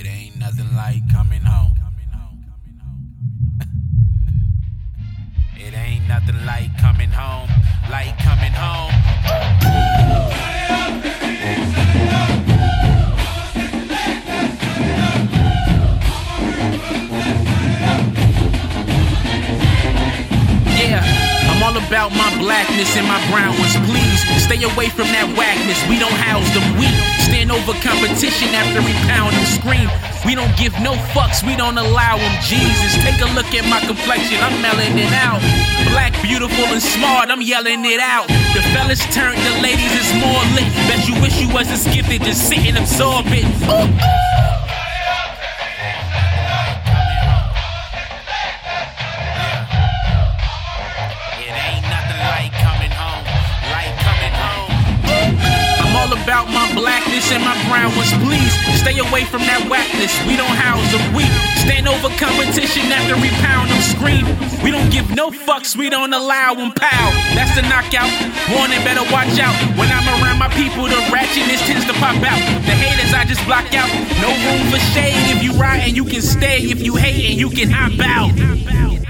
It ain't nothing like coming home. It ain't nothing like coming home, like coming home. All about my blackness and my brown ones. Please stay away from that whackness. We don't house them. We stand over competition after we pound and scream. We don't give no fucks. We don't allow them. Jesus, take a look at my complexion. I'm melting it out. Black, beautiful, and smart. I'm yelling it out. The fellas turned the ladies. It's more lit. Bet you wish you wasn't gifted. Just sit and absorb it. Ooh, ooh. About my blackness and my brown ones, please stay away from that whackness. We don't house them. We stand over competition after we pound them. Scream. We don't give no fucks. We don't allow them. Pow. That's the knockout. Warning, better watch out. When I'm around my people, the ratchetness tends to pop out. The haters I just block out. No room for shade. If you ride and you can stay. If you hate and you can hop out.